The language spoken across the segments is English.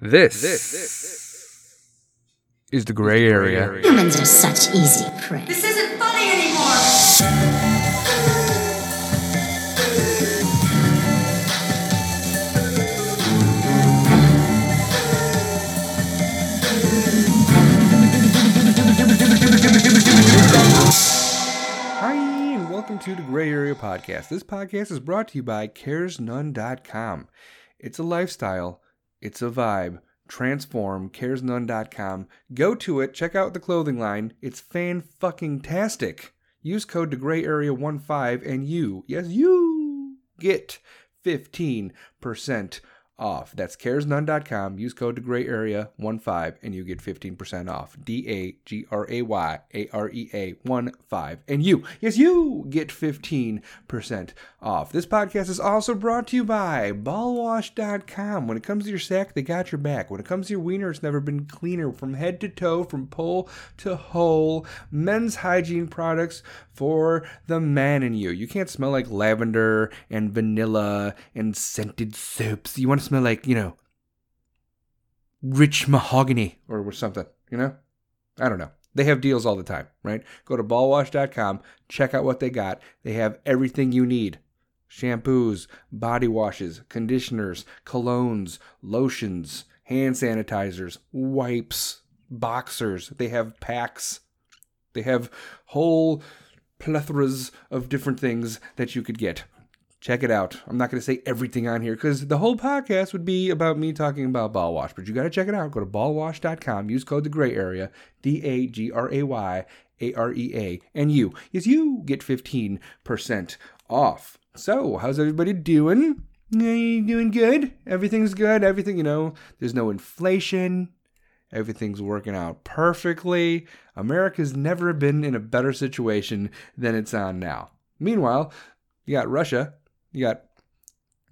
This is the gray area. Humans are such easy prey. This isn't funny anymore. Hi, and welcome to the Gray Area Podcast. This podcast is brought to you by caresnone.com. It's a lifestyle. It's a vibe. Transform. caresnone.com. Go to it. Check out the clothing line. It's fan-fucking-tastic. Use code DeGrayArea15 and you, yes, you get 15% off. That's caresnone.com. Use code DeGrayArea15 and you get 15% off. DeGrayArea15 and you, yes, you get 15% off. This podcast is also brought to you by BallWash.com. When it comes to your sack, they got your back. When it comes to your wiener, it's never been cleaner. From head to toe, from pole to hole, men's hygiene products for the man in you. You can't smell like lavender and vanilla and scented soaps. You want to smell like, you know, rich mahogany or something, you know? I don't know. They have deals all the time, right? Go to BallWash.com, check out what they got. They have everything you need. Shampoos, body washes, conditioners, colognes, lotions, hand sanitizers, wipes, boxers. They have packs. They have whole plethoras of different things that you could get. Check it out. I'm not going to say everything on here because the whole podcast would be about me talking about BallWash, but you got to check it out. Go to BallWash.com. Use code DeGrayArea, DeGrayArea, and you, yes, you get 15% off. So, how's everybody doing? You doing good? Everything's good. Everything, you know, there's no inflation. Everything's working out perfectly. America's never been in a better situation than it's on now. Meanwhile, you got Russia. You got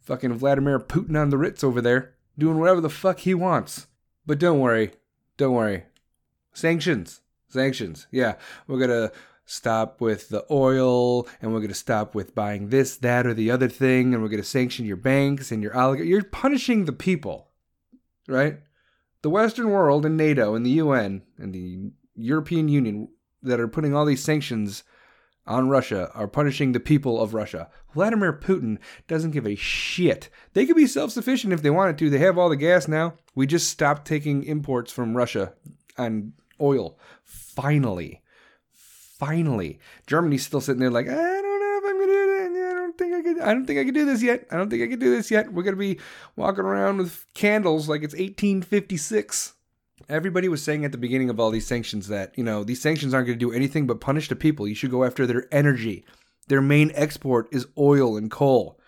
fucking Vladimir Putin on the Ritz over there doing whatever the fuck he wants. But don't worry. Sanctions. Yeah, we're going to stop with the oil and we're going to stop with buying this, that, or the other thing. And we're going to sanction your banks and your oligarchs. You're punishing the people, right? The Western world and NATO and the UN and the European Union that are putting all these sanctions on Russia are punishing the people of Russia. Vladimir Putin doesn't give a shit. They could be self-sufficient if they wanted to. They have all the gas now. We just stopped taking imports from Russia on oil. Finally. Germany's still sitting there like, I don't know if I'm going to do that. I don't think I can do this yet. We're going to be walking around with candles like it's 1856. Everybody was saying at the beginning of all these sanctions that, you know, these sanctions aren't going to do anything but punish the people. You should go after their energy. Their main export is oil and coal.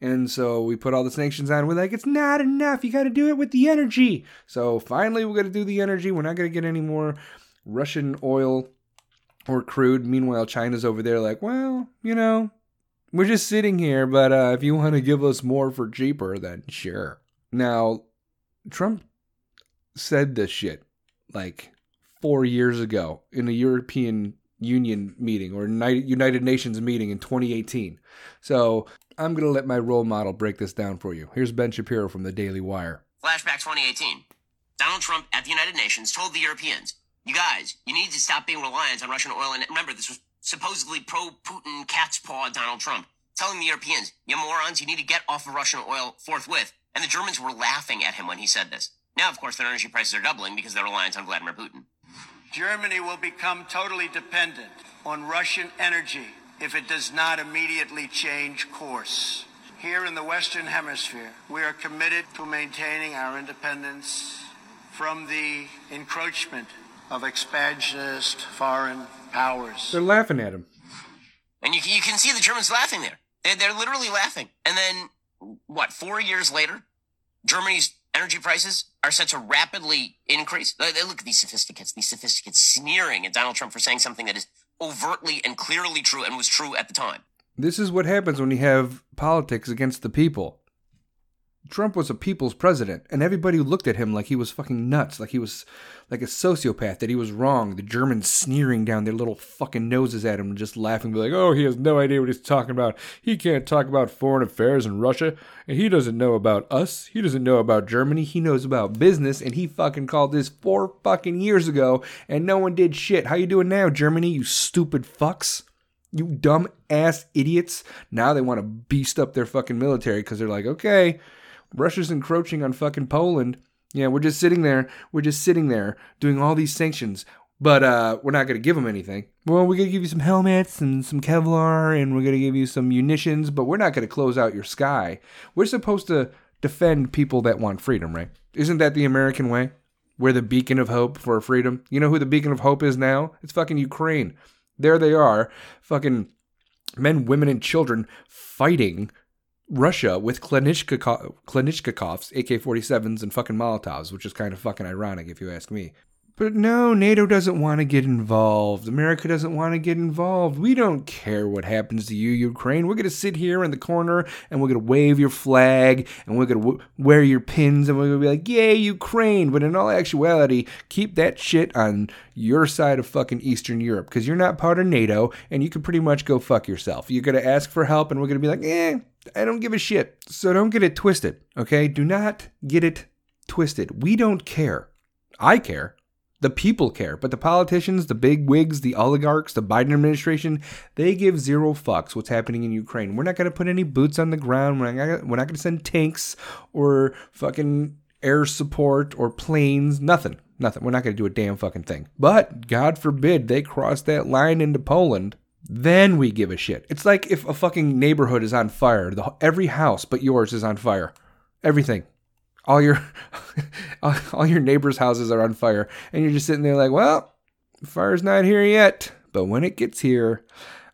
And so we put all the sanctions on. We're like, it's not enough. You got to do it with the energy. So finally, we're going to do the energy. We're not going to get any more Russian oil or crude. Meanwhile, China's over there like, well, you know, we're just sitting here. But if you want to give us more for cheaper, then sure. Now, Trump said this shit like 4 years ago in a European Union meeting or United Nations meeting in 2018. So I'm going to let my role model break this down for you. Here's Ben Shapiro from The Daily Wire. Flashback 2018. Donald Trump at the United Nations told the Europeans, you guys, you need to stop being reliant on Russian oil. And remember, this was supposedly pro-Putin cat's paw Donald Trump telling the Europeans, you morons, you need to get off of Russian oil forthwith. And the Germans were laughing at him when he said this. Now, of course, their energy prices are doubling because they're reliant on Vladimir Putin. Germany will become totally dependent on Russian energy if it does not immediately change course. Here in the Western Hemisphere, we are committed to maintaining our independence from the encroachment of expansionist foreign powers. They're laughing at him. And you can see the Germans laughing there. They're literally laughing. And then, 4 years later, Germany's energy prices are set to rapidly increase. Look at these sophisticates sneering at Donald Trump for saying something that is overtly and clearly true and was true at the time. This is what happens when you have politics against the people. Trump was a people's president, and everybody looked at him like he was fucking nuts, like he was like a sociopath, that he was wrong. The Germans sneering down their little fucking noses at him and just laughing, be like, oh, he has no idea what he's talking about. He can't talk about foreign affairs in Russia, and he doesn't know about us. He doesn't know about Germany. He knows about business, and he fucking called this 4 fucking years ago, and no one did shit. How you doing now, Germany, you stupid fucks? You dumb ass idiots. Now they want to beast up their fucking military because they're like, okay, Russia's encroaching on fucking Poland. Yeah, we're just sitting there. We're just sitting there doing all these sanctions, but we're not going to give them anything. Well, we're going to give you some helmets and some Kevlar, and we're going to give you some munitions, but we're not going to close out your sky. We're supposed to defend people that want freedom, right? Isn't that the American way? We're the beacon of hope for freedom. You know who the beacon of hope is now? It's fucking Ukraine. There they are, fucking men, women, and children fighting Russia with Kalashnikovs, AK-47s, and fucking Molotovs, which is kind of fucking ironic if you ask me. But no, NATO doesn't want to get involved. America doesn't want to get involved. We don't care what happens to you, Ukraine. We're going to sit here in the corner, and we're going to wave your flag, and we're going to wear your pins, and we're going to be like, yay, Ukraine. But in all actuality, keep that shit on your side of fucking Eastern Europe, because you're not part of NATO, and you can pretty much go fuck yourself. You're going to ask for help, and we're going to be like, I don't give a shit. So don't get it twisted, okay? Do not get it twisted. We don't care. I care. The people care, but the politicians, the big wigs, the oligarchs, the Biden administration, they give zero fucks what's happening in Ukraine. We're not going to put any boots on the ground. We're not going to send tanks or fucking air support or planes. Nothing. We're not going to do a damn fucking thing. But God forbid they cross that line into Poland. Then we give a shit. It's like if a fucking neighborhood is on fire. Every house but yours is on fire. Everything. All your neighbors' houses are on fire, and you're just sitting there like, well, the fire's not here yet, but when it gets here,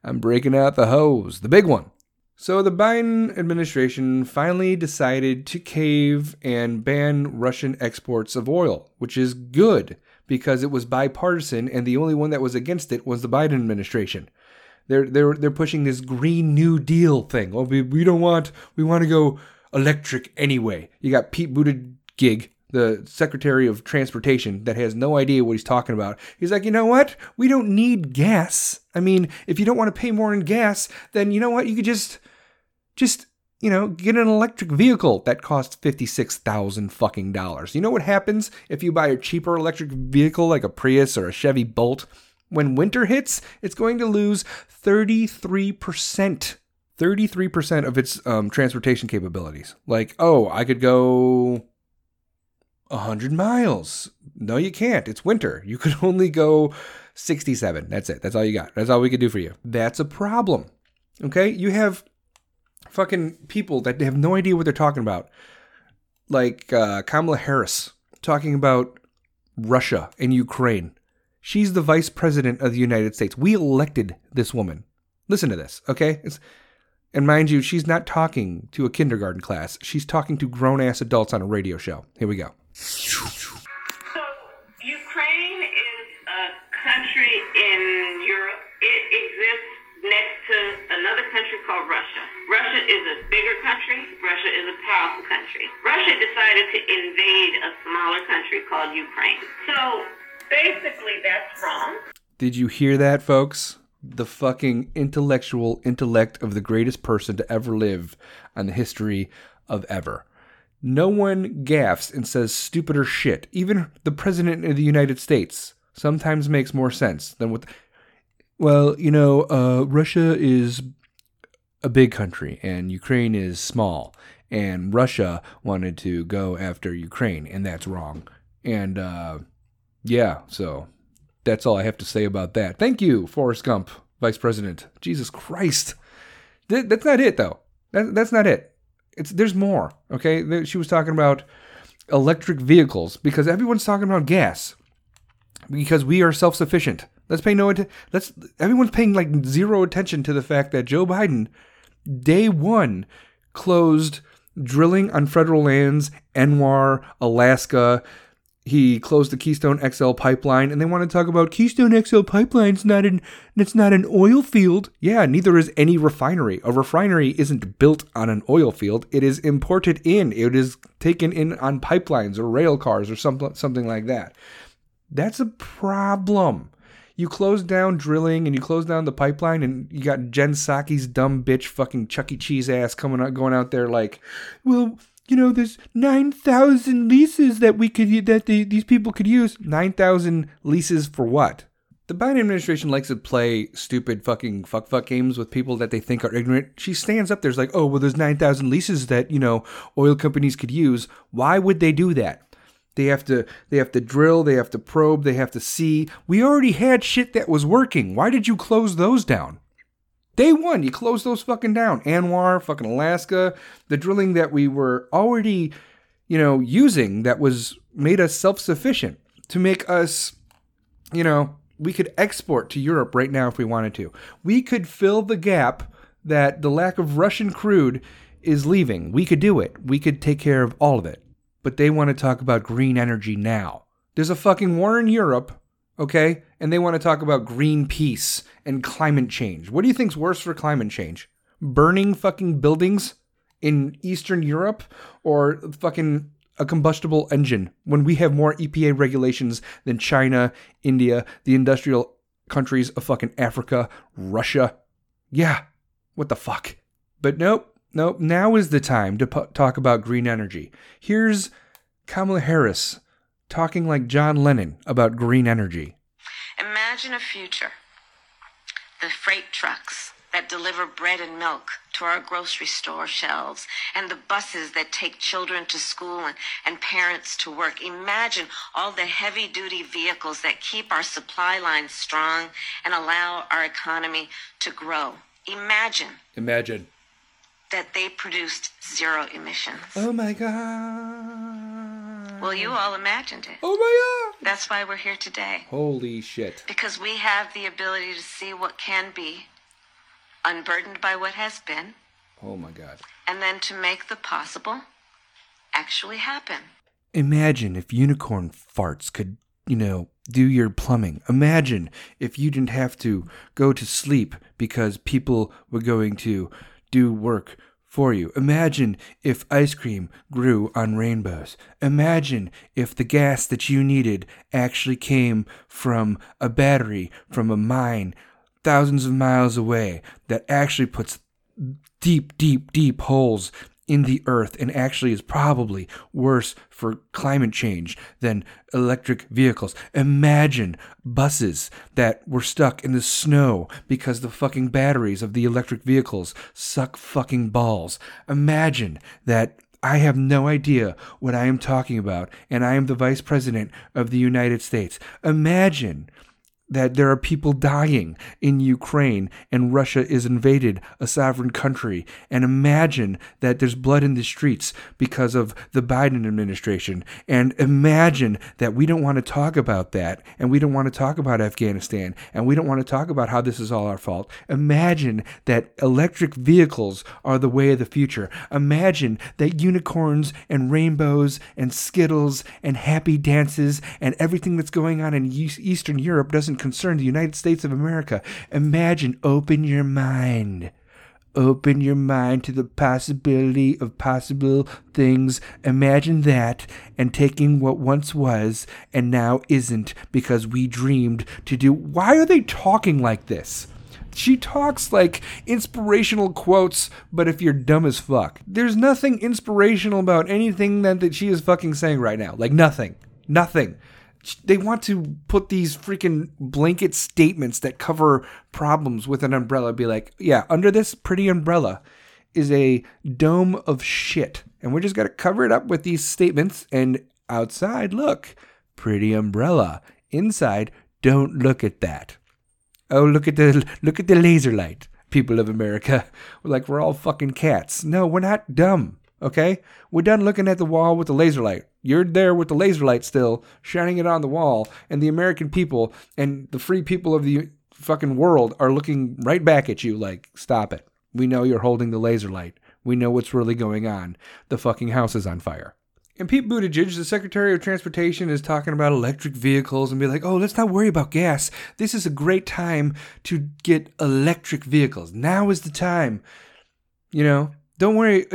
I'm breaking out the hose, the big one. So the Biden administration finally decided to cave and ban Russian exports of oil, which is good because it was bipartisan, and the only one that was against it was the Biden administration. They're pushing this Green New Deal thing. Oh, we want to go electric anyway. You got Pete Buttigieg, the Secretary of Transportation, that has no idea what he's talking about. He's like, you know what? We don't need gas. I mean, if you don't want to pay more in gas, then you know what? You could just get an electric vehicle that costs $56,000 fucking dollars. You know what happens if you buy a cheaper electric vehicle like a Prius or a Chevy Bolt? When winter hits, it's going to lose 33% of its transportation capabilities. Like, oh, I could go 100 miles. No, you can't. It's winter. You could only go 67. That's it. That's all you got. That's all we could do for you. That's a problem. Okay? You have fucking people that have no idea what they're talking about. Like Kamala Harris talking about Russia and Ukraine. She's the vice president of the United States. We elected this woman. Listen to this, okay? And mind you, she's not talking to a kindergarten class. She's talking to grown-ass adults on a radio show. Here we go. So, Ukraine is a country in Europe. It exists next to another country called Russia. Russia is a bigger country. Russia is a powerful country. Russia decided to invade a smaller country called Ukraine. So, basically, that's wrong. Did you hear that, folks? The fucking intellect of the greatest person to ever live on the history of ever. No one gaffes and says stupider shit. Even the president of the United States sometimes makes more sense than what... Russia is a big country and Ukraine is small. And Russia wanted to go after Ukraine and that's wrong. And, so... That's all I have to say about that. Thank you, Forrest Gump, Vice President. Jesus Christ. That's not it, though. That's not it. There's more, okay? She was talking about electric vehicles because everyone's talking about gas because we are self-sufficient. Everyone's paying like zero attention to the fact that Joe Biden, day one, closed drilling on federal lands, ANWR, Alaska, He closed the Keystone XL pipeline, and they want to talk about Keystone XL pipeline's it's not an oil field. Yeah, neither is any refinery. A refinery isn't built on an oil field. It is imported in. It is taken in on pipelines or rail cars or something like that. That's a problem. You close down drilling and you close down the pipeline, and you got Jen Psaki's dumb bitch fucking Chuck E. Cheese ass going out there like, well, you know, there's 9,000 leases that these people could use. 9,000 leases for what? The Biden administration likes to play stupid fucking fuck games with people that they think are ignorant. She stands up there's like, oh, well, there's 9,000 leases that, you know, oil companies could use. Why would they do that? They have to drill, they have to probe, they have to see. We already had shit that was working. Why did you close those down? Day one, you close those fucking down. ANWR, fucking Alaska, the drilling that we were already, you know, using that was made us self-sufficient to make us, you know, we could export to Europe right now if we wanted to. We could fill the gap that the lack of Russian crude is leaving. We could do it. We could take care of all of it. But they want to talk about green energy now. There's a fucking war in Europe, okay? And they want to talk about green peace and climate change. What do you think's worse for climate change? Burning fucking buildings in Eastern Europe or fucking a combustible engine when we have more EPA regulations than China, India, the industrial countries of fucking Africa, Russia? Yeah, what the fuck? But nope, now is the time to talk about green energy. Here's Kamala Harris talking like John Lennon about green energy. Imagine a future, the freight trucks that deliver bread and milk to our grocery store shelves, and the buses that take children to school and parents to work. Imagine all the heavy-duty vehicles that keep our supply lines strong and allow our economy to grow. Imagine that they produced zero emissions. Oh, my God. Well, you all imagined it. Oh, my God. That's why we're here today. Holy shit. Because we have the ability to see what can be, unburdened by what has been. Oh my God. And then to make the possible actually happen. Imagine if unicorn farts could, you know, do your plumbing. Imagine if you didn't have to go to sleep because people were going to do work for you. Imagine if ice cream grew on rainbows. Imagine if the gas that you needed actually came from a battery, from a mine, thousands of miles away, that actually puts deep, deep, deep holes in the earth and actually is probably worse for climate change than electric vehicles. Imagine buses that were stuck in the snow because the fucking batteries of the electric vehicles suck fucking balls. Imagine that. I have no idea what I am talking about, and I am the Vice President of the United States. Imagine that there are people dying in Ukraine and Russia is invaded a sovereign country. And imagine that there's blood in the streets because of the Biden administration. And imagine that we don't want to talk about that. And we don't want to talk about Afghanistan. And we don't want to talk about how this is all our fault. Imagine that electric vehicles are the way of the future. Imagine that unicorns and rainbows and Skittles and happy dances and everything that's going on in Eastern Europe doesn't concern the United States of America. Imagine, open your mind. Open your mind to the possibility of possible things. Imagine that, and taking what once was and now isn't because we dreamed to do. Why are they talking like this? She talks like inspirational quotes, but if you're dumb as fuck. There's nothing inspirational about anything that she is fucking saying right now. Like nothing. Nothing. They want to put these freaking blanket statements that cover problems with an umbrella. Be like, yeah, under this pretty umbrella is a dome of shit. And we're just going to cover it up with these statements. And outside, look, pretty umbrella. Inside, don't look at that. Oh, look at the laser light, people of America. We're like, we're all fucking cats. No, we're not dumb. Okay? We're done looking at the wall with the laser light. You're there with the laser light still, shining it on the wall, and the American people and the free people of the fucking world are looking right back at you like, stop it. We know you're holding the laser light. We know what's really going on. The fucking house is on fire. And Pete Buttigieg, the Secretary of Transportation, is talking about electric vehicles and be like, oh, let's not worry about gas. This is a great time to get electric vehicles. Now is the time. You know, don't worry.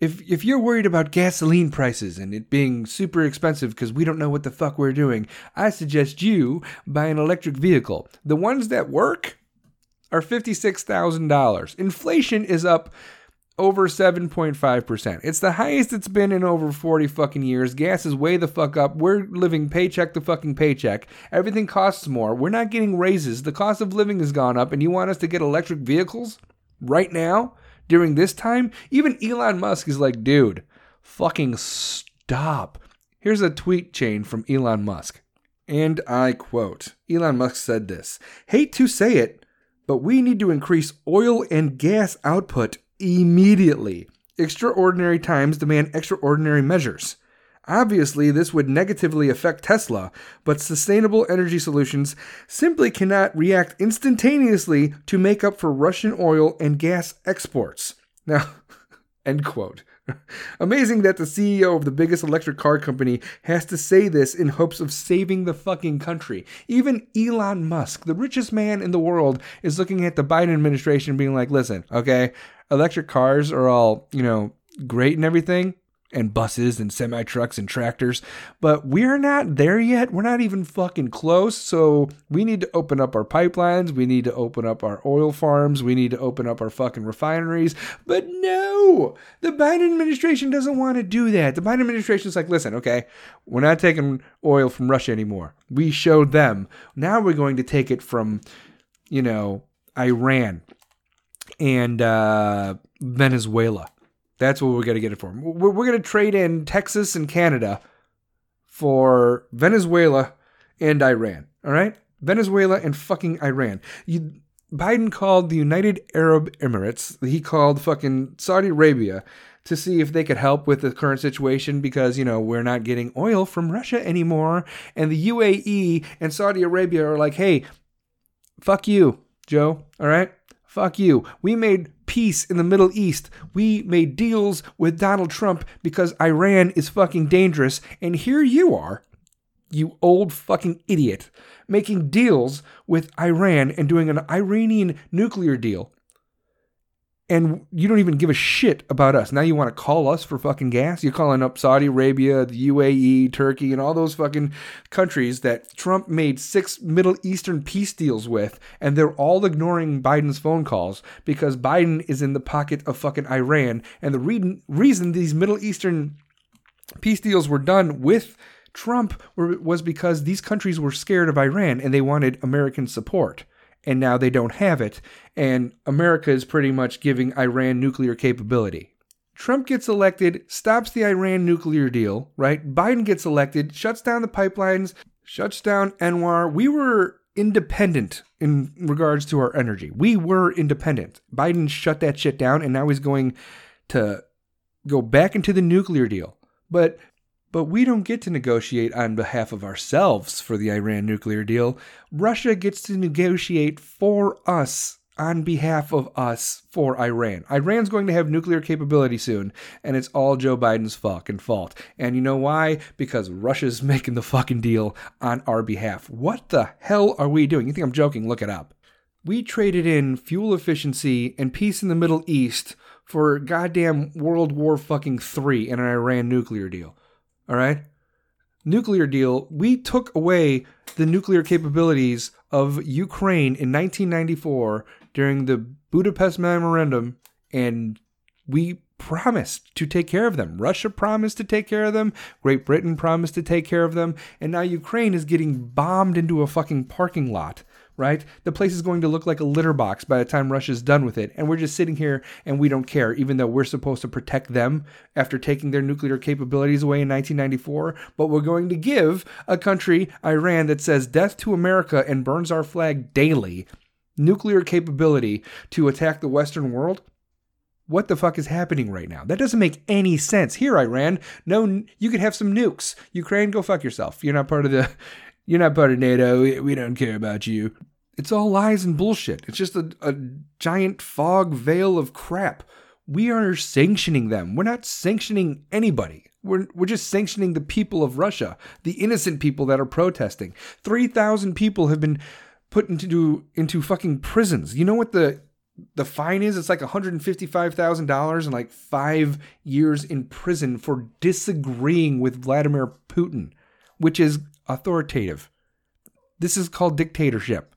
If you're worried about gasoline prices and it being super expensive because we don't know what the fuck we're doing, I suggest you buy an electric vehicle. The ones that work are $56,000. Inflation is up over 7.5%. It's the highest it's been in over 40 fucking years. Gas is way the fuck up. We're living paycheck to fucking paycheck. Everything costs more. We're not getting raises. The cost of living has gone up, and you want us to get electric vehicles right now? During this time, even Elon Musk is like, dude, fucking stop. Here's a tweet chain from Elon Musk. And I quote, Elon Musk said this, hate to say it, but we need to increase oil and gas output immediately. Extraordinary times demand extraordinary measures. Obviously, this would negatively affect Tesla, but sustainable energy solutions simply cannot react instantaneously to make up for Russian oil and gas exports. Now, end quote. Amazing that the CEO of the biggest electric car company has to say this in hopes of saving the fucking country. Even Elon Musk, the richest man in the world, is looking at the Biden administration being like, listen, okay, electric cars are all, you know, great and everything, and buses and semi-trucks and tractors, but we're not there yet. We're not even fucking close, so we need to open up our pipelines. We need to open up our oil farms. We need to open up our fucking refineries, but no! The Biden administration doesn't want to do that. The Biden administration is like, listen, okay, we're not taking oil from Russia anymore. We showed them. Now we're going to take it from, you know, Iran and Venezuela. That's what we're going to get it from. We're going to trade in Texas and Canada for Venezuela and Iran. All right? Venezuela and fucking Iran. Biden called the United Arab Emirates. He called fucking Saudi Arabia to see if they could help with the current situation because, you know, we're not getting oil from Russia anymore. And the UAE and Saudi Arabia are like, hey, fuck you, Joe. All right? Fuck you. We made peace in the Middle East. We made deals with Donald Trump because Iran is fucking dangerous. And here you are, you old fucking idiot, making deals with Iran and doing an Iranian nuclear deal. And you don't even give a shit about us. Now you want to call us for fucking gas? You're calling up Saudi Arabia, the UAE, Turkey, and all those fucking countries that Trump made 6 Middle Eastern peace deals with, and they're all ignoring Biden's phone calls because Biden is in the pocket of fucking Iran. And the reason these Middle Eastern peace deals were done with Trump was because these countries were scared of Iran and they wanted American support. And now they don't have it, and America is pretty much giving Iran nuclear capability. Trump gets elected, stops the Iran nuclear deal, right? Biden gets elected, shuts down the pipelines, shuts down ANWR. We were independent in regards to our energy. We were independent. Biden shut that shit down, and now he's going to go back into the nuclear deal. But we don't get to negotiate on behalf of ourselves for the Iran nuclear deal. Russia gets to negotiate for us on behalf of us for Iran. Iran's going to have nuclear capability soon, and it's all Joe Biden's fucking fault. And you know why? Because Russia's making the fucking deal on our behalf. What the hell are we doing? You think I'm joking? Look it up. We traded in fuel efficiency and peace in the Middle East for goddamn World War fucking III and an Iran nuclear deal. All right? Nuclear deal. We took away the nuclear capabilities of Ukraine in 1994 during the Budapest Memorandum, and we promised to take care of them. Russia promised to take care of them. Great Britain promised to take care of them. And now Ukraine is getting bombed into a fucking parking lot, right? The place is going to look like a litter box by the time Russia's done with it. And we're just sitting here and we don't care, even though we're supposed to protect them after taking their nuclear capabilities away in 1994. But we're going to give a country, Iran, that says death to America and burns our flag daily, nuclear capability to attack the Western world. What the fuck is happening right now? That doesn't make any sense. Here, Iran, no, you could have some nukes. Ukraine, go fuck yourself. You're not part of NATO. We don't care about you. It's all lies and bullshit. It's just a giant fog veil of crap. We are sanctioning them. We're not sanctioning anybody. We're just sanctioning the people of Russia, the innocent people that are protesting. 3,000 people have been put into fucking prisons. You know what the fine is? It's like $155,000 and like 5 years in prison for disagreeing with Vladimir Putin, which is authoritative. This is called dictatorship.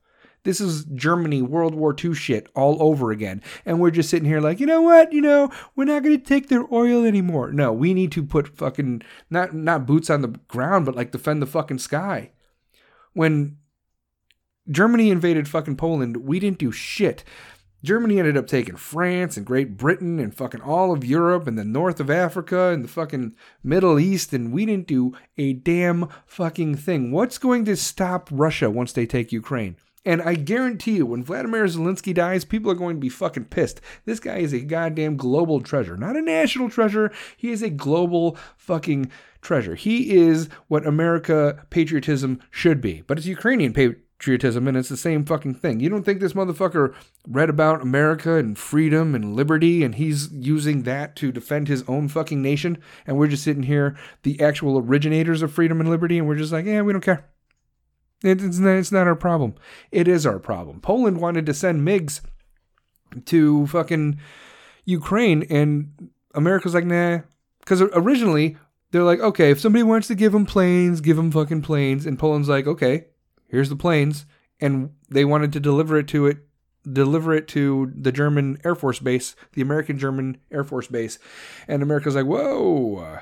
This is Germany, World War II shit all over again. And we're just sitting here like, you know what? You know, we're not going to take their oil anymore. No, we need to put fucking, not boots on the ground, but like defend the fucking sky. When Germany invaded fucking Poland, we didn't do shit. Germany ended up taking France and Great Britain and fucking all of Europe and the north of Africa and the fucking Middle East, and we didn't do a damn fucking thing. What's going to stop Russia once they take Ukraine? And I guarantee you, when Vladimir Zelensky dies, people are going to be fucking pissed. This guy is a goddamn global treasure. Not a national treasure. He is a global fucking treasure. He is what America patriotism should be. But it's Ukrainian patriotism, and it's the same fucking thing. You don't think this motherfucker read about America and freedom and liberty, and he's using that to defend his own fucking nation? And we're just sitting here, the actual originators of freedom and liberty, and we're just like, yeah, we don't care. It's not our problem. It is our problem. Poland wanted to send MiGs to fucking Ukraine, and America's like, nah. Because originally, they're like, okay, if somebody wants to give them planes, give them fucking planes. And Poland's like, okay, here's the planes. And they wanted to deliver it to the German Air Force Base, the American-German Air Force Base. And America's like, whoa.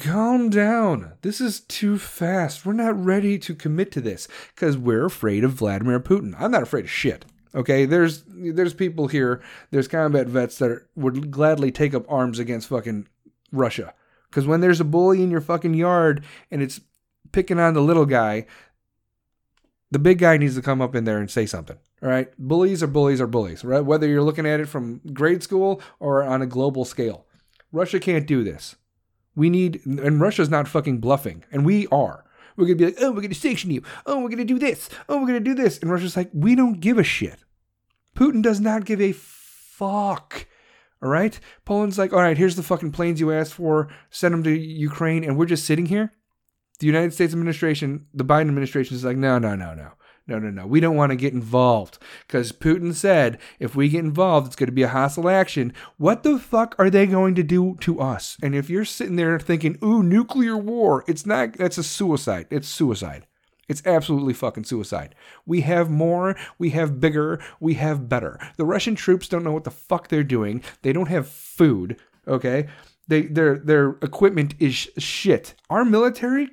Calm down. This is too fast. We're not ready to commit to this because we're afraid of Vladimir Putin. I'm not afraid of shit. Okay, there's people here. There's combat vets that would gladly take up arms against fucking Russia. Because when there's a bully in your fucking yard and it's picking on the little guy, the big guy needs to come up in there and say something. All right, bullies are bullies are bullies. Right? Whether you're looking at it from grade school or on a global scale, Russia can't do this. We need, and Russia's not fucking bluffing, and we are. We're going to be like, oh, we're going to sanction you. Oh, we're going to do this. Oh, we're going to do this. And Russia's like, we don't give a shit. Putin does not give a fuck, all right? Poland's like, all right, here's the fucking planes you asked for. Send them to Ukraine, and we're just sitting here? The United States administration, the Biden administration is like, no. We don't want to get involved because Putin said if we get involved, it's going to be a hostile action. What the fuck are they going to do to us? And if you're sitting there thinking, ooh, nuclear war, it's not, that's a suicide. It's suicide. It's absolutely fucking suicide. We have more, we have bigger, we have better. The Russian troops don't know what the fuck they're doing. They don't have food. Okay. Their equipment is shit. Our military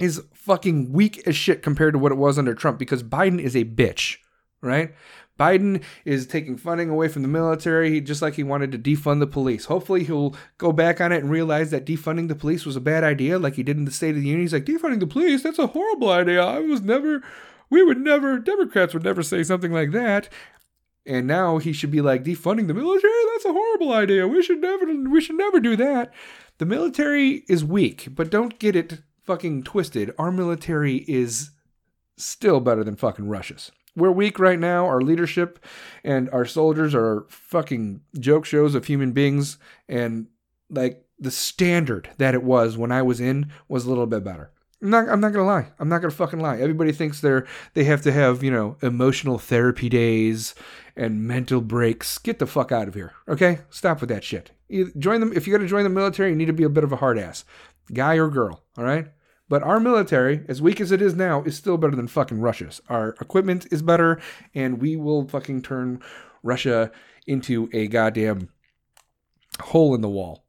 is fucking weak as shit compared to what it was under Trump because Biden is a bitch, right? Biden is taking funding away from the military just like he wanted to defund the police. Hopefully he'll go back on it and realize that defunding the police was a bad idea like he did in the State of the Union. He's like, defunding the police? That's a horrible idea. Democrats would never say something like that. And now he should be like, defunding the military? That's a horrible idea. We should never do that. The military is weak, but don't get it fucking twisted. Our military is still better than fucking Russia's. We're weak right now. Our leadership and our soldiers are fucking joke shows of human beings. And like the standard that it was when I was in was a little bit better. I'm not gonna fucking lie. Everybody thinks they have to have, you know, emotional therapy days and mental breaks. Get the fuck out of here. Okay, stop with that shit. Join them if you got to join the military. You need to be a bit of a hard ass, guy or girl. All right. But our military, as weak as it is now, is still better than fucking Russia's. Our equipment is better, and we will fucking turn Russia into a goddamn hole in the wall.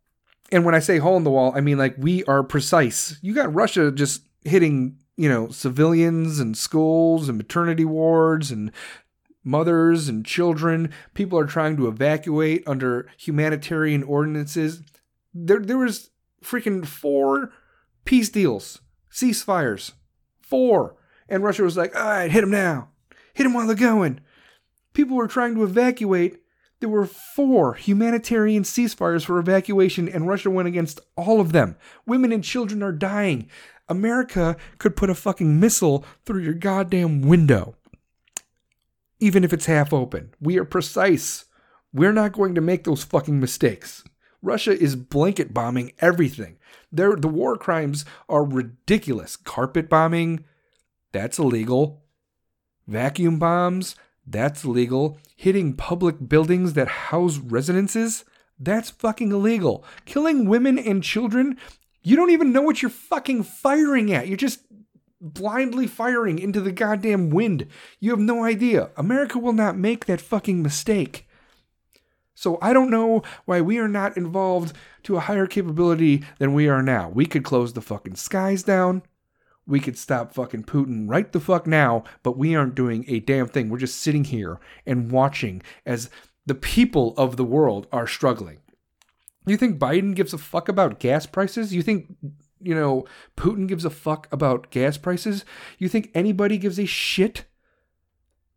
And when I say hole in the wall, I mean like we are precise. You got Russia just hitting, you know, civilians and schools and maternity wards and mothers and children. People are trying to evacuate under humanitarian ordinances. There was freaking 4 peace deals, ceasefires, 4. And Russia was like, all right, hit them now. Hit them while they're going. People were trying to evacuate. There were 4 humanitarian ceasefires for evacuation, and Russia went against all of them. Women and children are dying. America could put a fucking missile through your goddamn window, even if it's half open. We are precise. We're not going to make those fucking mistakes. Russia is blanket bombing everything. The war crimes are ridiculous. Carpet bombing, that's illegal. Vacuum bombs, that's illegal. Hitting public buildings that house residences, that's fucking illegal. Killing women and children, you don't even know what you're fucking firing at. You're just blindly firing into the goddamn wind. You have no idea. America will not make that fucking mistake. So I don't know why we are not involved to a higher capability than we are now. We could close the fucking skies down. We could stop fucking Putin right the fuck now, but we aren't doing a damn thing. We're just sitting here and watching as the people of the world are struggling. You think Biden gives a fuck about gas prices? You think, Putin gives a fuck about gas prices? You think anybody gives a shit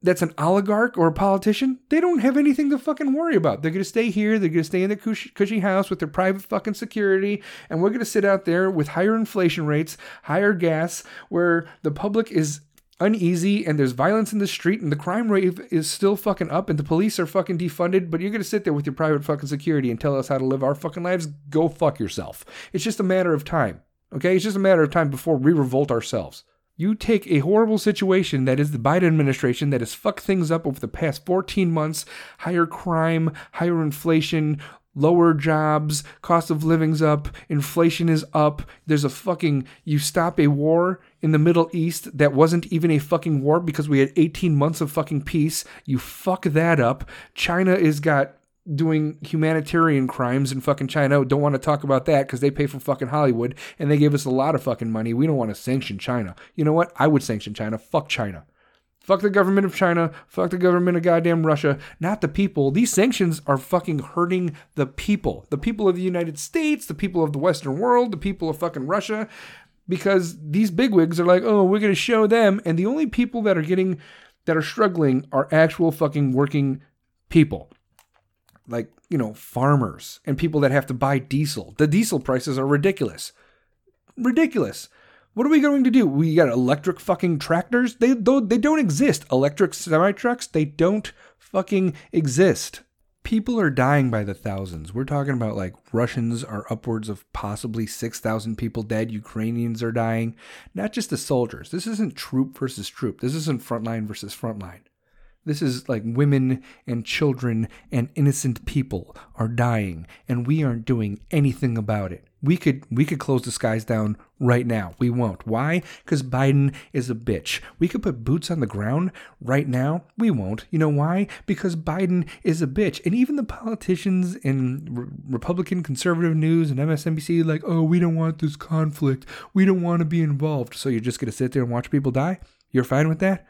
that's an oligarch or a politician? They don't have anything to fucking worry about. They're going to stay here. They're going to stay in their cushy house with their private fucking security. And we're going to sit out there with higher inflation rates, higher gas, where the public is uneasy and there's violence in the street and the crime rate is still fucking up and the police are fucking defunded, but you're going to sit there with your private fucking security and tell us how to live our fucking lives? Go fuck yourself. It's just a matter of time. Okay? It's just a matter of time before we revolt ourselves. You take a horrible situation that is the Biden administration that has fucked things up over the past 14 months, higher crime, higher inflation, lower jobs, cost of living's up, inflation is up, there's a fucking, you stop a war in the Middle East that wasn't even a fucking war because we had 18 months of fucking peace, you fuck that up, China is got doing humanitarian crimes in fucking China. Don't want to talk about that because they pay for fucking Hollywood and they give us a lot of fucking money. We don't want to sanction China. You know what? I would sanction China. Fuck China. Fuck the government of China. Fuck the government of goddamn Russia. Not the people. These sanctions are fucking hurting the people. The people of the United States, the people of the Western world, the people of fucking Russia, because these bigwigs are like, oh, we're going to show them. And the only people that are struggling are actual fucking working people. Like, farmers and people that have to buy diesel. The diesel prices are ridiculous. Ridiculous. What are we going to do? We got electric fucking tractors? They don't exist. Electric semi-trucks, they don't fucking exist. People are dying by the thousands. We're talking about Russians are upwards of possibly 6,000 people dead. Ukrainians are dying. Not just the soldiers. This isn't troop versus troop. This isn't frontline versus frontline. This is women and children and innocent people are dying, and we aren't doing anything about it. We could close the skies down right now. We won't. Why? Because Biden is a bitch. We could put boots on the ground right now. We won't. You know why? Because Biden is a bitch. And even the politicians in Republican conservative news and MSNBC oh, we don't want this conflict. We don't want to be involved. So you're just going to sit there and watch people die? You're fine with that?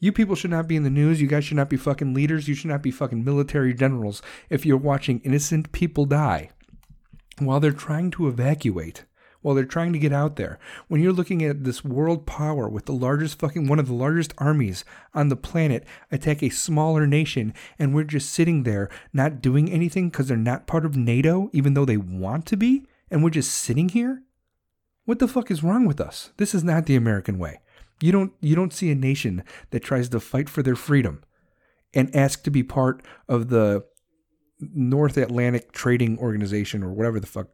You people should not be in the news. You guys should not be fucking leaders. You should not be fucking military generals if you're watching innocent people die while they're trying to evacuate, while they're trying to get out there. When you're looking at this world power with the largest fucking, one of the largest armies on the planet attack a smaller nation, and we're just sitting there not doing anything because they're not part of NATO, even though they want to be, and we're just sitting here? What the fuck is wrong with us? This is not the American way. You don't see a nation that tries to fight for their freedom and ask to be part of the North Atlantic Trading Organization or whatever the fuck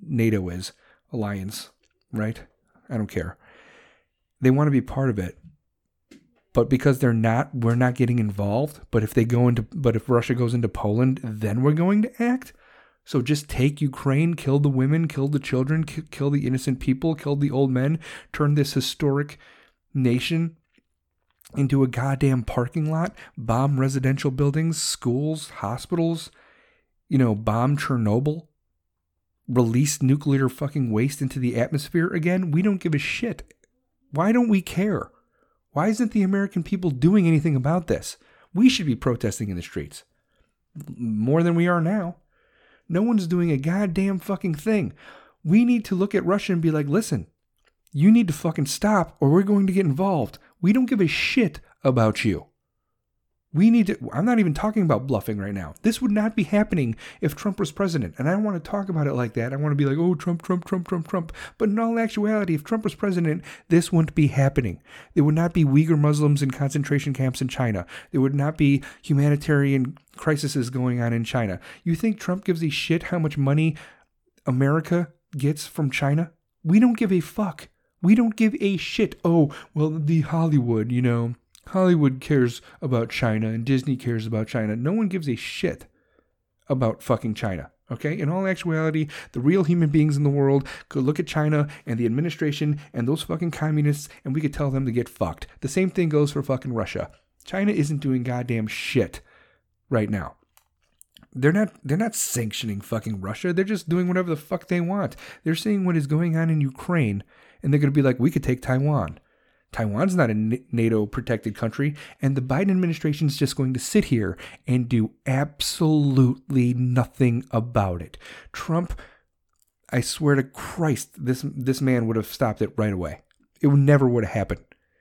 NATO is, alliance, right? I don't care. They want to be part of it. But because we're not getting involved. But if if Russia goes into Poland, then we're going to act. So just take Ukraine, kill the women, kill the children, kill the innocent people, kill the old men, turn this historic nation into a goddamn parking lot, bomb residential buildings, schools, hospitals, bomb Chernobyl, release nuclear fucking waste into the atmosphere again. We don't give a shit. Why don't we care? Why isn't the American people doing anything about this? We should be protesting in the streets more than we are now. No one's doing a goddamn fucking thing. We need to look at Russia and be like, listen, you need to fucking stop or we're going to get involved. We don't give a shit about you. We need to, I'm not even talking about bluffing right now. This would not be happening if Trump was president. And I don't want to talk about it like that. I want to be like, oh, Trump. But in all actuality, if Trump was president, this wouldn't be happening. There would not be Uyghur Muslims in concentration camps in China. There would not be humanitarian crises going on in China. You think Trump gives a shit how much money America gets from China? We don't give a fuck. We don't give a shit. Oh, well, the Hollywood, you know. Hollywood cares about China and Disney cares about China. No one gives a shit about fucking China, okay? In all actuality, the real human beings in the world could look at China and the administration and those fucking communists and we could tell them to get fucked. The same thing goes for fucking Russia. China isn't doing goddamn shit right now. They're not sanctioning fucking Russia. They're just doing whatever the fuck they want. They're seeing what is going on in Ukraine and they're going to be like, we could take Taiwan. Taiwan's not a NATO-protected country, and the Biden administration's just going to sit here and do absolutely nothing about it. Trump, I swear to Christ, this man would have stopped it right away. It never would have happened.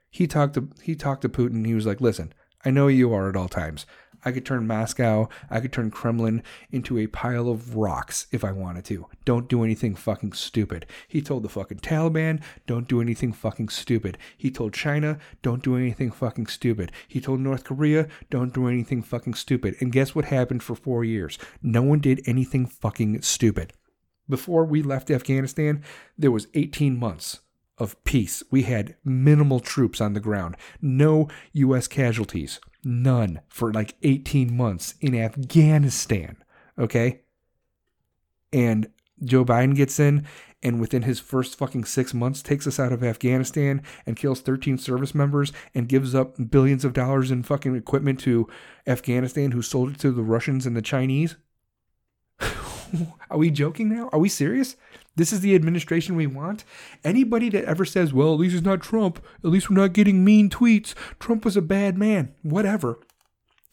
He talked to Putin. He was like, listen, I know you are at all times. I could turn Moscow, I could turn Kremlin into a pile of rocks if I wanted to. Don't do anything fucking stupid. He told the fucking Taliban, don't do anything fucking stupid. He told China, don't do anything fucking stupid. He told North Korea, don't do anything fucking stupid. And guess what happened for 4 years? No one did anything fucking stupid. Before we left Afghanistan, there was 18 months of peace. We had minimal troops on the ground. No U.S. casualties. None for like 18 months in Afghanistan, okay? And Joe Biden gets in and within his first fucking 6 months takes us out of Afghanistan and kills 13 service members and gives up billions of dollars in fucking equipment to Afghanistan who sold it to the Russians and the Chinese. Are we joking now? Are we serious? This is the administration we want? Anybody that ever says, well, at least it's not Trump. At least we're not getting mean tweets. Trump was a bad man. Whatever.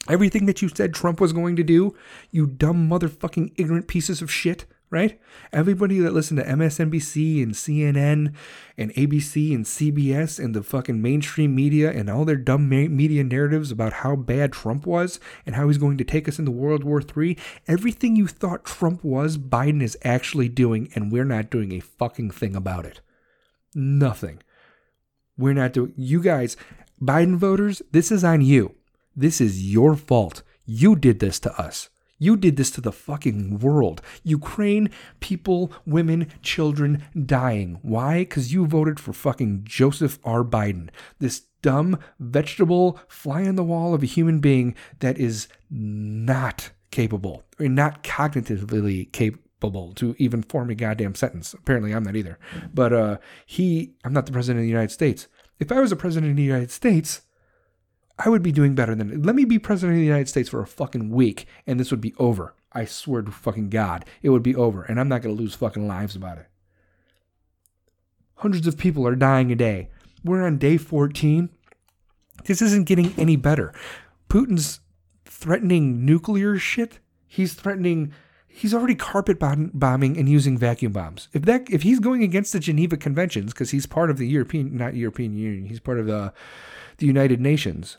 Everything that you said Trump was going to do, you dumb motherfucking ignorant pieces of shit, right? Everybody that listened to MSNBC and CNN and ABC and CBS and the fucking mainstream media and all their dumb media narratives about how bad Trump was and how he's going to take us into World War III, everything you thought Trump was, Biden is actually doing, and we're not doing a fucking thing about it. Nothing. We're not doing... You guys, Biden voters, this is on you. This is your fault. You did this to us. You did this to the fucking world. Ukraine, people, women, children dying. Why? Because you voted for fucking Joseph R. Biden. This dumb vegetable fly on the wall of a human being that is not capable or not cognitively capable to even form a goddamn sentence. Apparently I'm not either. But I'm not the president of the United States. If I was a president of the United States, I would be doing better than... Let me be president of the United States for a fucking week, and this would be over. I swear to fucking God, it would be over, and I'm not going to lose fucking lives about it. Hundreds of people are dying a day. We're on day 14. This isn't getting any better. Putin's threatening nuclear shit. He's threatening... He's already carpet bombing and using vacuum bombs. If he's going against the Geneva Conventions, because he's part of the European Union, he's part of the United Nations...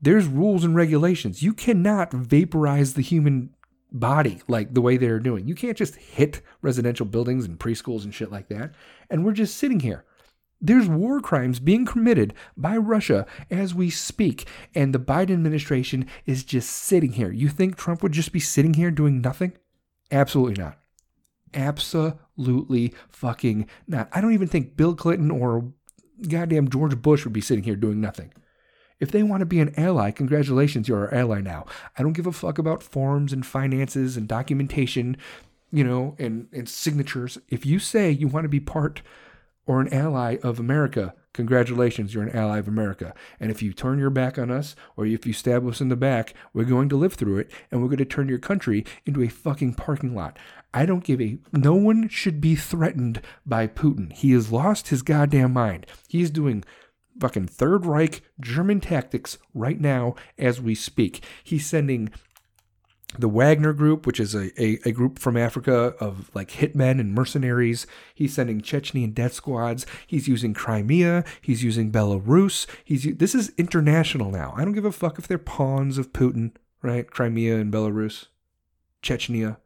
There's rules and regulations. You cannot vaporize the human body like the way they're doing. You can't just hit residential buildings and preschools and shit like that. And we're just sitting here. There's war crimes being committed by Russia as we speak. And the Biden administration is just sitting here. You think Trump would just be sitting here doing nothing? Absolutely not. Absolutely fucking not. I don't even think Bill Clinton or goddamn George Bush would be sitting here doing nothing. If they want to be an ally, congratulations, you're our ally now. I don't give a fuck about forms and finances and documentation, you know, and signatures. If you say you want to be part or an ally of America, congratulations, you're an ally of America. And if you turn your back on us or if you stab us in the back, we're going to live through it and we're going to turn your country into a fucking parking lot. I don't give a... No one should be threatened by Putin. He has lost his goddamn mind. He's doing... fucking Third Reich German tactics right now as we speak. He's sending the Wagner Group, which is a group from Africa of like hitmen and mercenaries. He's sending Chechnyan death squads. He's using Crimea. He's using Belarus. This is international now. I don't give a fuck if they're pawns of Putin, right? Crimea and Belarus, Chechnya.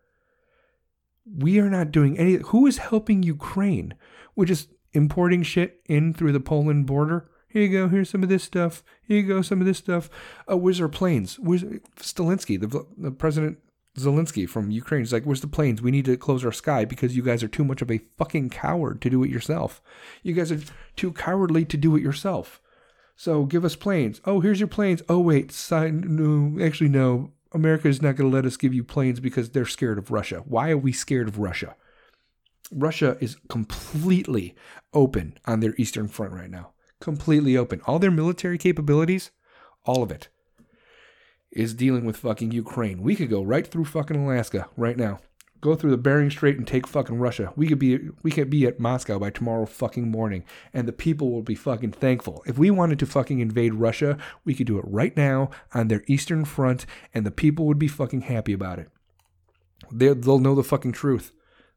We are not doing any. Who is helping Ukraine? We're just importing shit in through the Poland border. Here you go. Here's some of this stuff. Here you go. Some of this stuff. Where's our planes? Where's Zelensky, the President Zelensky from Ukraine? He's like, where's the planes? We need to close our sky because you guys are too much of a fucking coward to do it yourself. You guys are too cowardly to do it yourself. So give us planes. Oh, here's your planes. Oh, wait. No, actually, no. America is not going to let us give you planes because they're scared of Russia. Why are we scared of Russia? Russia is completely open on their Eastern Front right now. Completely open. All their military capabilities, all of it, is dealing with fucking Ukraine. We could go right through fucking Alaska right now. Go through the Bering Strait and take fucking Russia. We could be at Moscow by tomorrow fucking morning, and the people will be fucking thankful. If we wanted to fucking invade Russia, we could do it right now on their Eastern Front, and the people would be fucking happy about it. They'll know the fucking truth.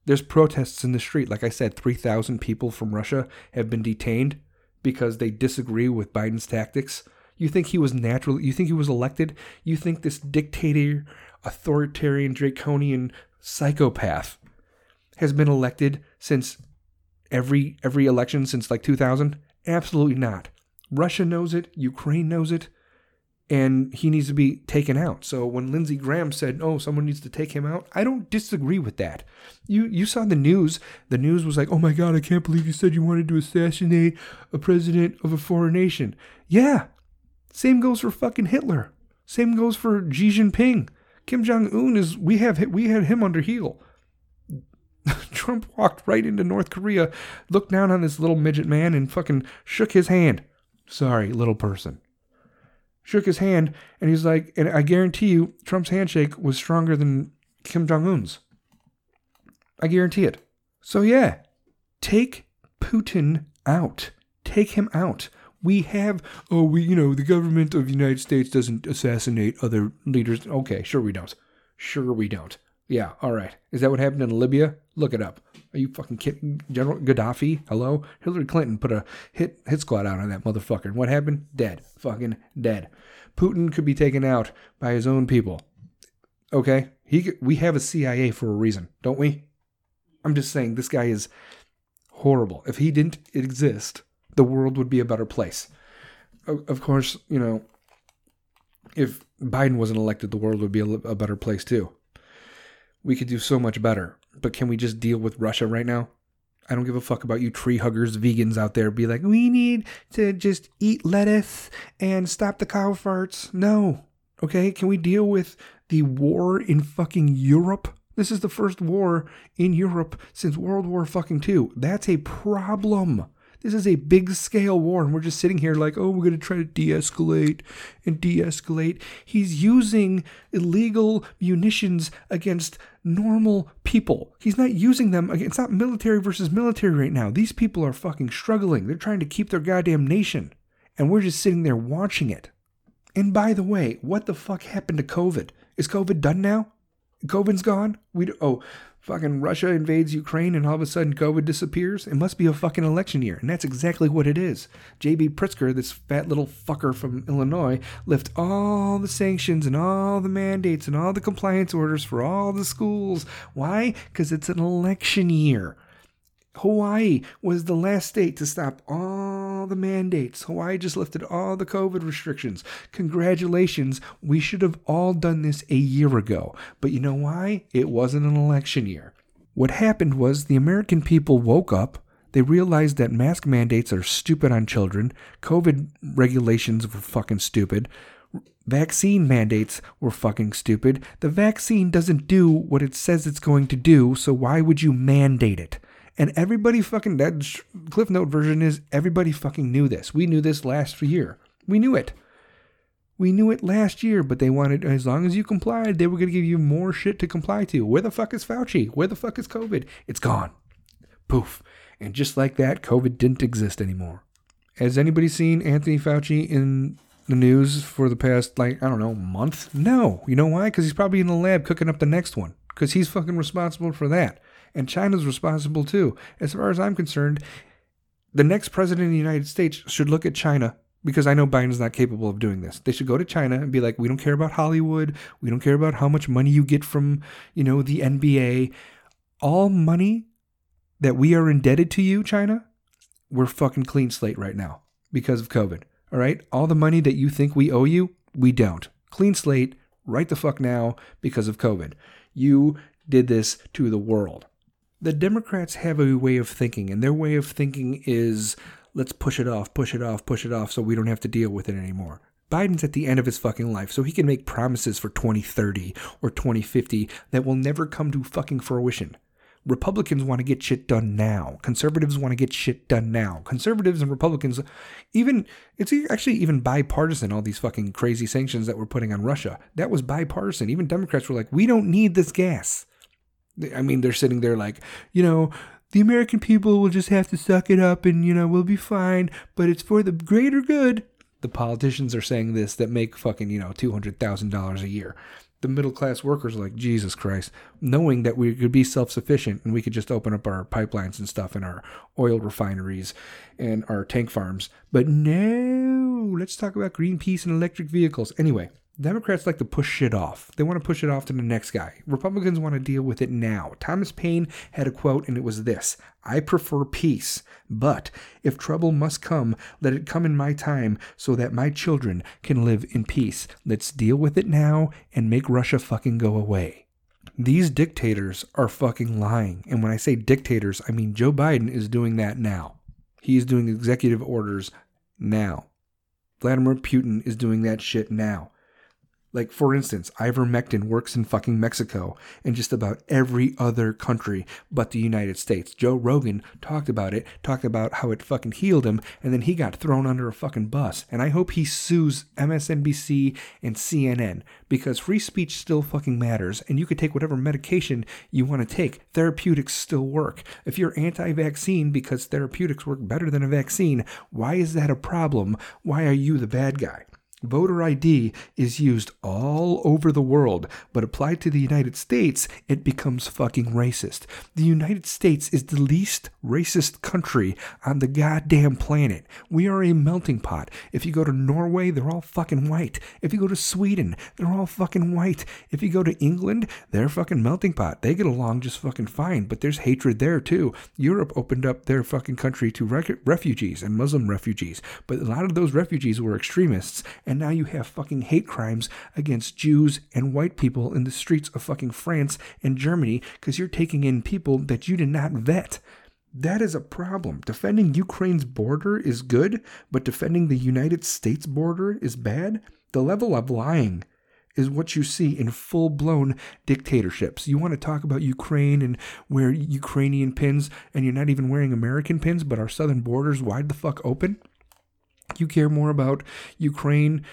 There's protests in the street. Like I said, 3,000 people from Russia have been detained because they disagree with Biden's tactics. You think he was elected? You think this dictator, authoritarian, draconian psychopath has been elected since every election since like 2000? Absolutely not. Russia knows it. Ukraine knows it. And he needs to be taken out. So when Lindsey Graham said, oh, someone needs to take him out, I don't disagree with that. You saw the news. The news was like, oh my God, I can't believe you said you wanted to assassinate a president of a foreign nation. Yeah. Same goes for fucking Hitler. Same goes for Xi Jinping. Kim Jong-un we had him under heel. Trump walked right into North Korea, looked down on this little midget man and fucking shook his hand. Sorry, little person. Shook his hand, and he's like, and I guarantee you, Trump's handshake was stronger than Kim Jong-un's. I guarantee it. So yeah, take Putin out. Take him out. We have, the government of the United States doesn't assassinate other leaders. Okay, sure we don't. Yeah, all right. Is that what happened in Libya? Look it up. Are you fucking kidding? General Gaddafi? Hello? Hillary Clinton put a hit squad out on that motherfucker. And what happened? Dead. Fucking dead. Putin could be taken out by his own people. Okay? We have a CIA for a reason, don't we? I'm just saying, this guy is horrible. If he didn't exist, the world would be a better place. Of course, if Biden wasn't elected, the world would be a better place too. We could do so much better, but can we just deal with Russia right now? I don't give a fuck about you tree huggers, vegans out there. Be like, we need to just eat lettuce and stop the cow farts. No. Okay. Can we deal with the war in fucking Europe? This is the first war in Europe since World War fucking II. That's a problem. This is a big-scale war, and we're just sitting here like, oh, we're going to try to de-escalate and de-escalate. He's using illegal munitions against normal people. He's not using them. It's not military versus military right now. These people are fucking struggling. They're trying to keep their goddamn nation, and we're just sitting there watching it. And by the way, what the fuck happened to COVID? Is COVID done now? COVID's gone? Fucking Russia invades Ukraine and all of a sudden COVID disappears. It must be a fucking election year. And that's exactly what it is. J.B. Pritzker, this fat little fucker from Illinois, left all the sanctions and all the mandates and all the compliance orders for all the schools. Why? Because it's an election year. Hawaii was the last state to stop all the mandates. Hawaii just lifted all the COVID restrictions. Congratulations. We should have all done this a year ago. But you know why? It wasn't an election year. What happened was the American people woke up. They realized that mask mandates are stupid on children. COVID regulations were fucking stupid. Vaccine mandates were fucking stupid. The vaccine doesn't do what it says it's going to do, so why would you mandate it? And everybody fucking, that Cliff Note version is, everybody fucking knew this. We knew this last year. We knew it last year, but they wanted, as long as you complied, they were going to give you more shit to comply to. Where the fuck is Fauci? Where the fuck is COVID? It's gone. Poof. And just like that, COVID didn't exist anymore. Has anybody seen Anthony Fauci in the news for the past, like, I don't know, month? No. You know why? Because he's probably in the lab cooking up the next one. Because he's fucking responsible for that. And China's responsible too. As far as I'm concerned, the next president of the United States should look at China, because I know Biden's not capable of doing this. They should go to China and be like, we don't care about Hollywood. We don't care about how much money you get from, you know, the NBA. All money that we are indebted to you, China, we're fucking clean slate right now because of COVID. All right? All the money that you think we owe you, we don't. Clean slate right the fuck now because of COVID. You did this to the world. The Democrats have a way of thinking, and their way of thinking is, let's push it off, push it off, push it off, so we don't have to deal with it anymore. Biden's at the end of his fucking life, so he can make promises for 2030 or 2050 that will never come to fucking fruition. Republicans want to get shit done now. Conservatives want to get shit done now. Conservatives and Republicans, even, it's actually even bipartisan, all these fucking crazy sanctions that we're putting on Russia. That was bipartisan. Even Democrats were like, we don't need this gas. I mean, they're sitting there like, you know, the American people will just have to suck it up and, you know, we'll be fine, but it's for the greater good. The politicians are saying this that make fucking, you know, $200,000 a year. The middle class workers are like, Jesus Christ, knowing that we could be self-sufficient and we could just open up our pipelines and stuff and our oil refineries and our tank farms. But no, let's talk about Greenpeace and electric vehicles. Anyway. Democrats like to push shit off. They want to push it off to the next guy. Republicans want to deal with it now. Thomas Paine had a quote, and it was this: I prefer peace, but if trouble must come, let it come in my time so that my children can live in peace. Let's deal with it now and make Russia fucking go away. These dictators are fucking lying. And when I say dictators, I mean Joe Biden is doing that now. He is doing executive orders now. Vladimir Putin is doing that shit now. Like, for instance, Ivermectin works in fucking Mexico and just about every other country but the United States. Joe Rogan talked about how it fucking healed him, and then he got thrown under a fucking bus. And I hope he sues MSNBC and CNN, because free speech still fucking matters, and you could take whatever medication you want to take. Therapeutics still work. If you're anti-vaccine because therapeutics work better than a vaccine, why is that a problem? Why are you the bad guy? Voter ID is used all over the world, but applied to the United States, it becomes fucking racist. The United States is the least racist country on the goddamn planet. We are a melting pot. If you go to Norway, they're all fucking white. If you go to Sweden, they're all fucking white. If you go to England, they're fucking melting pot. They get along just fucking fine, but there's hatred there too. Europe opened up their fucking country to refugees and Muslim refugees, but a lot of those refugees were extremists, and now you have fucking hate crimes against Jews and white people in the streets of fucking France and Germany because you're taking in people that you did not vet. That is a problem. Defending Ukraine's border is good, but defending the United States border is bad. The level of lying is what you see in full-blown dictatorships. You want to talk about Ukraine and wear Ukrainian pins, and you're not even wearing American pins, but our southern border's wide the fuck open? You care more about Ukraine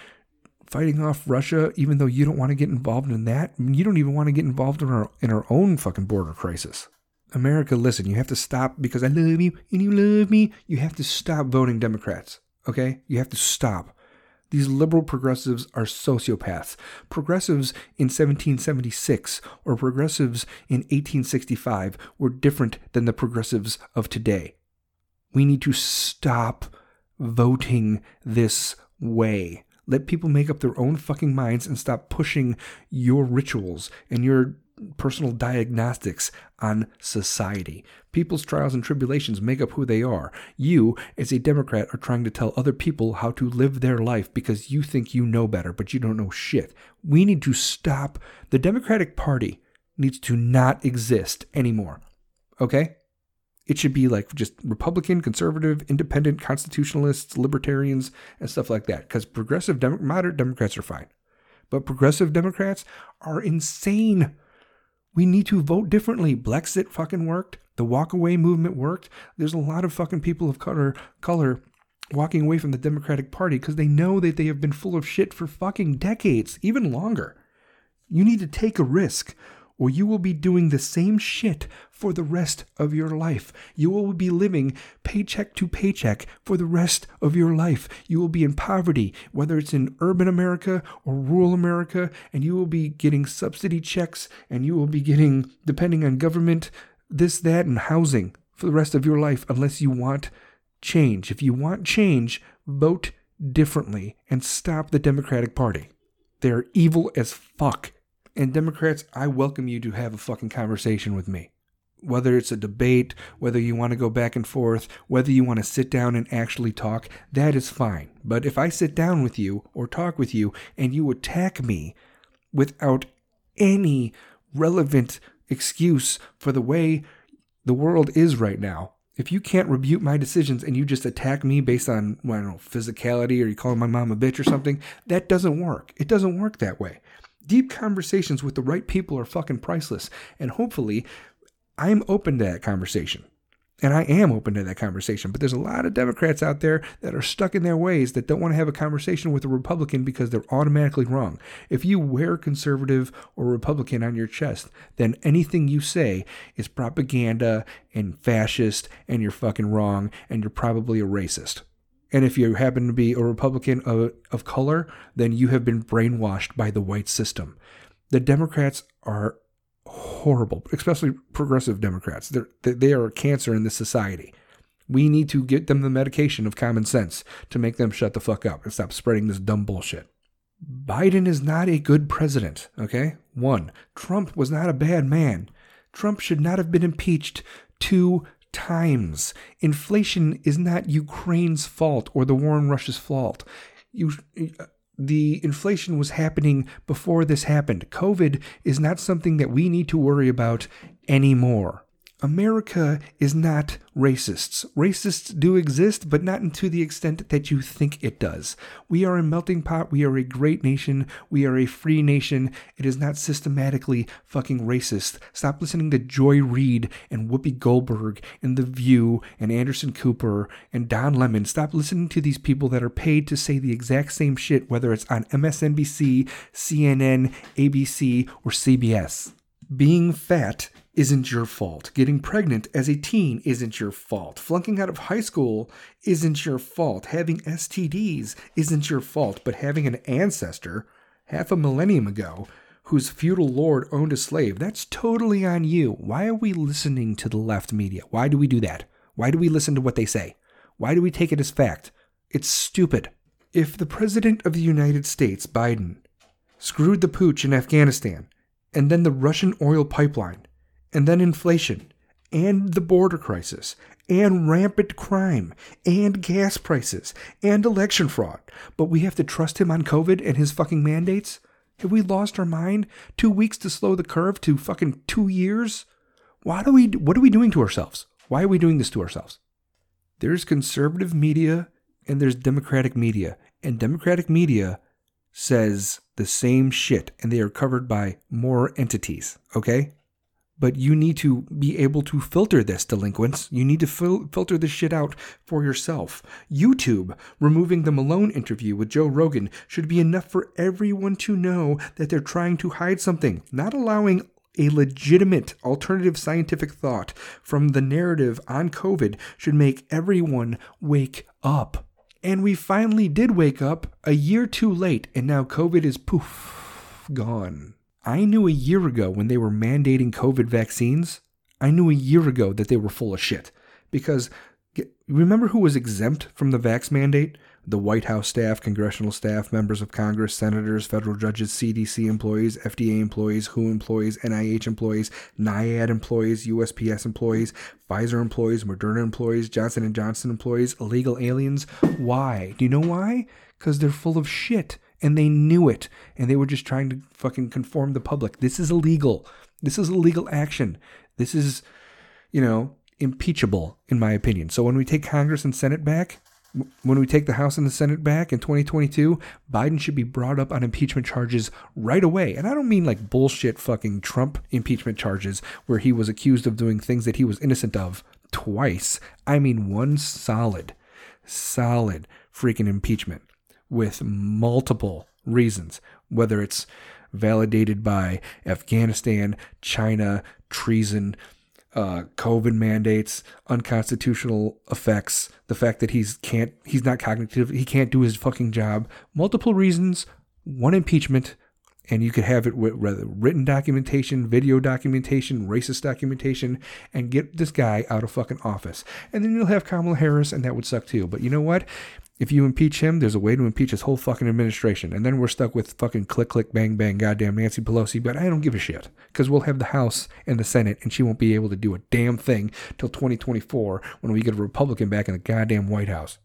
fighting off Russia, even though you don't want to get involved in that. You don't even want to get involved in our own fucking border crisis. America, listen, you have to stop, because I love you and you love me. You have to stop voting Democrats, okay? You have to stop. These liberal progressives are sociopaths. Progressives in 1776 or progressives in 1865 were different than the progressives of today. We need to stop voting this way. Let people make up their own fucking minds and stop pushing your rituals and your personal diagnostics on society. People's trials and tribulations make up who they are. You, as a Democrat, are trying to tell other people how to live their life because you think you know better, but you don't know shit. We need to stop. The Democratic Party needs to not exist anymore. Okay? It should be like just Republican, conservative, independent, constitutionalists, libertarians, and stuff like that. Because progressive, moderate Democrats are fine. But progressive Democrats are insane. We need to vote differently. Brexit fucking worked. The walk-away movement worked. There's a lot of fucking people of color walking away from the Democratic Party because they know that they have been full of shit for fucking decades, even longer. You need to take a risk. or you will be doing the same shit for the rest of your life. You will be living paycheck to paycheck for the rest of your life. You will be in poverty, whether it's in urban America or rural America, and you will be getting subsidy checks, and you will be getting, depending on government, this, that, and housing for the rest of your life unless you want change. If you want change, vote differently and stop the Democratic Party. They're evil as fuck. And Democrats, I welcome you to have a fucking conversation with me. Whether it's a debate, whether you want to go back and forth, whether you want to sit down and actually talk, that is fine. But if I sit down with you or talk with you and you attack me without any relevant excuse for the way the world is right now, if you can't rebuke my decisions and you just attack me based on, well, I don't know, physicality, or you call my mom a bitch or something, that doesn't work. It doesn't work that way. Deep conversations with the right people are fucking priceless. And hopefully, I'm open to that conversation. And I am open to that conversation. But there's a lot of Democrats out there that are stuck in their ways that don't want to have a conversation with a Republican because they're automatically wrong. If you wear conservative or Republican on your chest, then anything you say is propaganda and fascist and you're fucking wrong and you're probably a racist. And if you happen to be a Republican of color, then you have been brainwashed by the white system. The Democrats are horrible, especially progressive Democrats. They are a cancer in this society. We need to get them the medication of common sense to make them shut the fuck up and stop spreading this dumb bullshit. Biden is not a good president, okay? 1. Trump was not a bad man. Trump should not have been impeached 2 times. Inflation is not Ukraine's fault or the war in Russia's fault. The inflation was happening before this happened. COVID is not something that we need to worry about anymore. America is not racists. Racists do exist, but not to the extent that you think it does. We are a melting pot. We are a great nation. We are a free nation. It is not systematically fucking racist. Stop listening to Joy Reid and Whoopi Goldberg and The View and Anderson Cooper and Don Lemon. Stop listening to these people that are paid to say the exact same shit, whether it's on MSNBC, CNN, ABC, or CBS. Being fat isn't your fault. Getting pregnant as a teen isn't your fault. Flunking out of high school isn't your fault. Having STDs isn't your fault. But having an ancestor half a millennium ago whose feudal lord owned a slave, that's totally on you. Why are we listening to the left media? Why do we do that? Why do we listen to what they say? Why do we take it as fact? It's stupid. If the President of the United States, Biden, screwed the pooch in Afghanistan, and then the Russian oil pipeline, and then inflation, and the border crisis, and rampant crime, and gas prices, and election fraud, but we have to trust him on COVID and his fucking mandates? Have we lost our mind? 2 weeks to slow the curve to fucking 2 years? What are we doing to ourselves? Why are we doing this to ourselves? There's conservative media, and there's Democratic media, and Democratic media says the same shit, and they are covered by more entities, okay? But you need to be able to filter this, delinquents. You need to filter this shit out for yourself. YouTube removing the Malone interview with Joe Rogan should be enough for everyone to know that they're trying to hide something, not allowing a legitimate alternative scientific thought from the narrative on COVID should make everyone wake up. And we finally did wake up a year too late, and now COVID is poof, gone. I knew a year ago when they were mandating COVID vaccines, I knew a year ago that they were full of shit. Because remember who was exempt from the vax mandate? The White House staff, congressional staff, members of Congress, senators, federal judges, CDC employees, FDA employees, WHO employees, NIH employees, NIAID employees, USPS employees, Pfizer employees, Moderna employees, Johnson & Johnson employees, illegal aliens. Why? Do you know why? Because they're full of shit, and they knew it, and they were just trying to fucking conform the public. This is illegal. This is illegal action. This is, impeachable, in my opinion. So when we take Congress and Senate back, when we take the House and the Senate back in 2022, Biden should be brought up on impeachment charges right away. And I don't mean like bullshit fucking Trump impeachment charges where he was accused of doing things that he was innocent of twice. I mean one solid freaking impeachment with multiple reasons, whether it's validated by Afghanistan, China, treason, COVID mandates, unconstitutional effects, the fact that he's not cognitive, he can't do his fucking job, multiple reasons, one impeachment, and you could have it with written documentation, video documentation, racist documentation, and get this guy out of fucking office. And then you'll have Kamala Harris, and that would suck too. But you know what? If you impeach him, there's a way to impeach his whole fucking administration. And then we're stuck with fucking click, click, bang, bang, goddamn Nancy Pelosi. But I don't give a shit, because we'll have the House and the Senate, and she won't be able to do a damn thing till 2024 when we get a Republican back in the goddamn White House.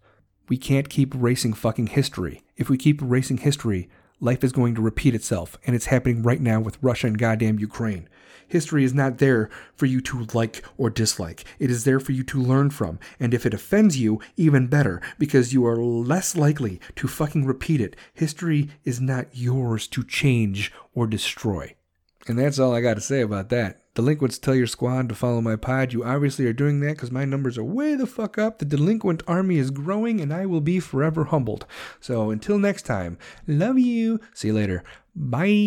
We can't keep erasing fucking history. If we keep erasing history, life is going to repeat itself, and it's happening right now with Russia and goddamn Ukraine. History is not there for you to like or dislike. It is there for you to learn from. And if it offends you, even better, because you are less likely to fucking repeat it. History is not yours to change or destroy. And that's all I got to say about that. Delinquents, tell your squad to follow my pod. You obviously are doing that because my numbers are way the fuck up. The delinquent army is growing, and I will be forever humbled. So until next time, love you. See you later. Bye.